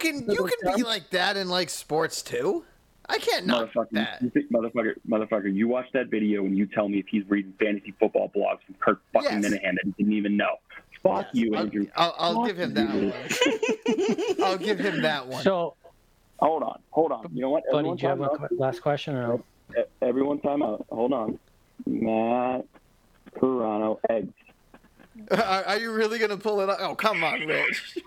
can be like that in like sports too. I can't knock that. Motherfucker, you watch that video and you tell me if he's reading fantasy football blogs from Kirk fucking Minihan that he didn't even know. Fuck you, Andrew. I'll give him that one. I'll give him that one. So, hold on. You know what? Buddy, do you have a last question? Or... Everyone time out. Hold on. Matt Carano eggs. Are you really going to pull it up? Oh, come on, Rich.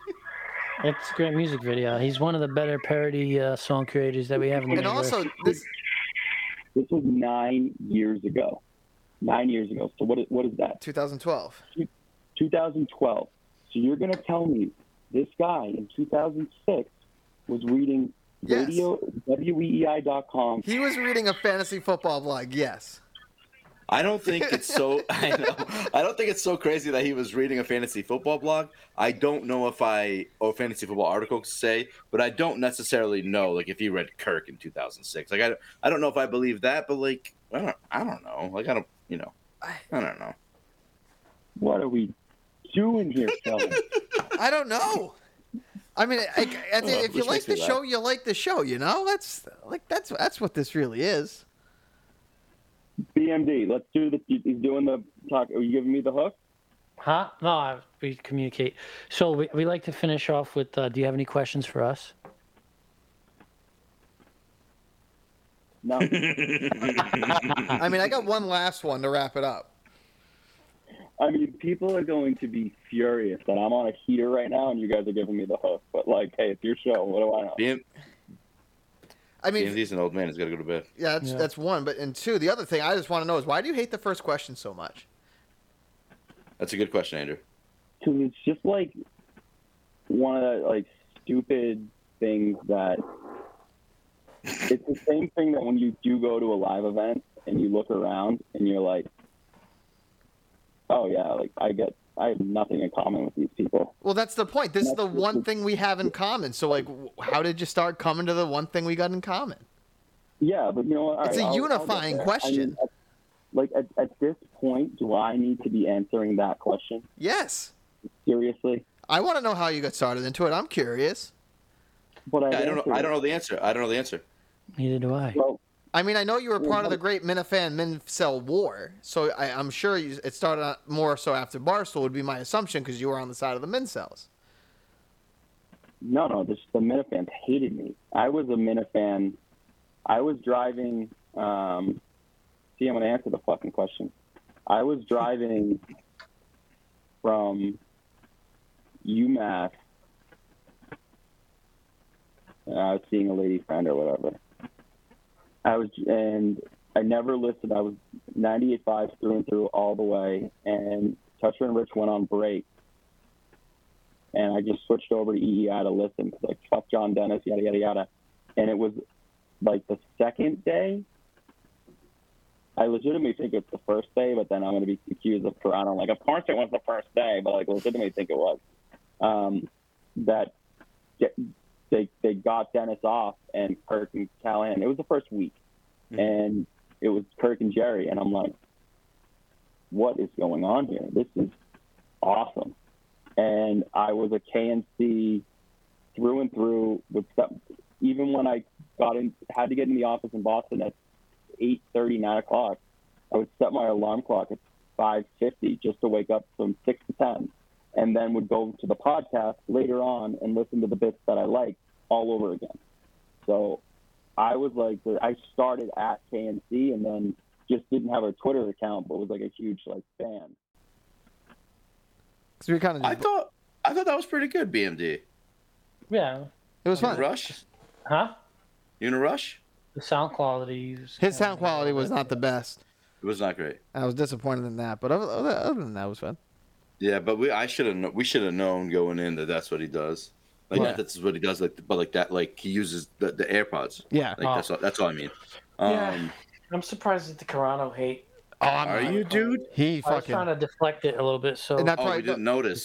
It's a great music video. He's one of the better parody song creators that we have. And also, this was 9 years ago. 9 years ago. So what is that? 2012. 2012. So you're going to tell me this guy in 2006 was reading radio, weei.com. He was reading a fantasy football blog, yes. I don't think it's so. I know. I don't think it's so crazy that he was reading a fantasy football blog. I don't know if I or fantasy football articles say, but I don't necessarily know. Like if he read Kirk in 2006, like I don't know if I believe that, but like I don't know. Like I don't, you know, I don't know. What are we doing here, Kelly? I don't know. I mean, I think if you like the show, you like the show. You know, that's what this really is. BMD, let's do the. He's doing the talk. Are you giving me the hook? Huh? No, we communicate. So we like to finish off with. Do you have any questions for us? No. I mean, I got one last one to wrap it up. I mean, people are going to be furious that I'm on a heater right now, and you guys are giving me the hook. But like, hey, it's your show. What do I know? I mean, he's an old man. He's got to go to bed. Yeah, that's one. But and two, the other thing I just want to know is why do you hate the first question so much? That's a good question, Andrew. Because it's just like one of the like stupid things that it's the same thing that when you do go to a live event and you look around and you're like, oh yeah, like I have nothing in common with these people. Well, that's the point. This is the one thing we have in common. So, like, how did you start coming to the one thing we got in common? Yeah, but you know what? It's a unifying question. I mean, at this point, do I need to be answering that question? Yes. Seriously? I want to know how you got started into it. I'm curious. But I don't know the answer. I don't know the answer. Neither do I. Well, I mean, I know you were part of the great Minifan Mincel war, so I'm sure it started out more so after Barstool would be my assumption because you were on the side of the Mincels. No, the Minifans hated me. I was a Minifan. I was driving. See, I'm going to answer the fucking question. I was driving from UMass. And I was seeing a lady friend or whatever. I never listened. I was 98.5 through and through all the way. And Toucher and Rich went on break. And I just switched over to EEI to listen. Like, fuck John Dennis, yada, yada, yada. And it was like the second day. I legitimately think it's the first day, but then I'm going to be accused of Toronto. Like, of course it was the first day, but like, legitimately think it was. That they got Dennis off and Kirk and Callahan. It was the first week, and it was Kirk and Jerry, and I'm like, what is going on here? This is awesome. And I was a KNC through and through. With stuff. Even when I had to get in the office in Boston at 8:30, 9 o'clock, I would set my alarm clock at 5:50 just to wake up from 6 to 10. And then would go to the podcast later on and listen to the bits that I liked all over again. So I was like, I started at KNC and then just didn't have a Twitter account, but was like a huge like fan. So we kind of I thought that was pretty good, BMD. Yeah, it was fun. Rush, huh? You in a rush? The sound quality. His sound quality was not the best. It was not great. I was disappointed in that, but other than that, it was fun. Yeah, but we should have known going in that that's what he does. Like that's what he does. Like, but like that, like he uses the AirPods. Yeah, like, that's all I mean. Yeah, I'm surprised at the Carano hate. Are you, dude? He I was trying to deflect it a little bit. So we didn't notice.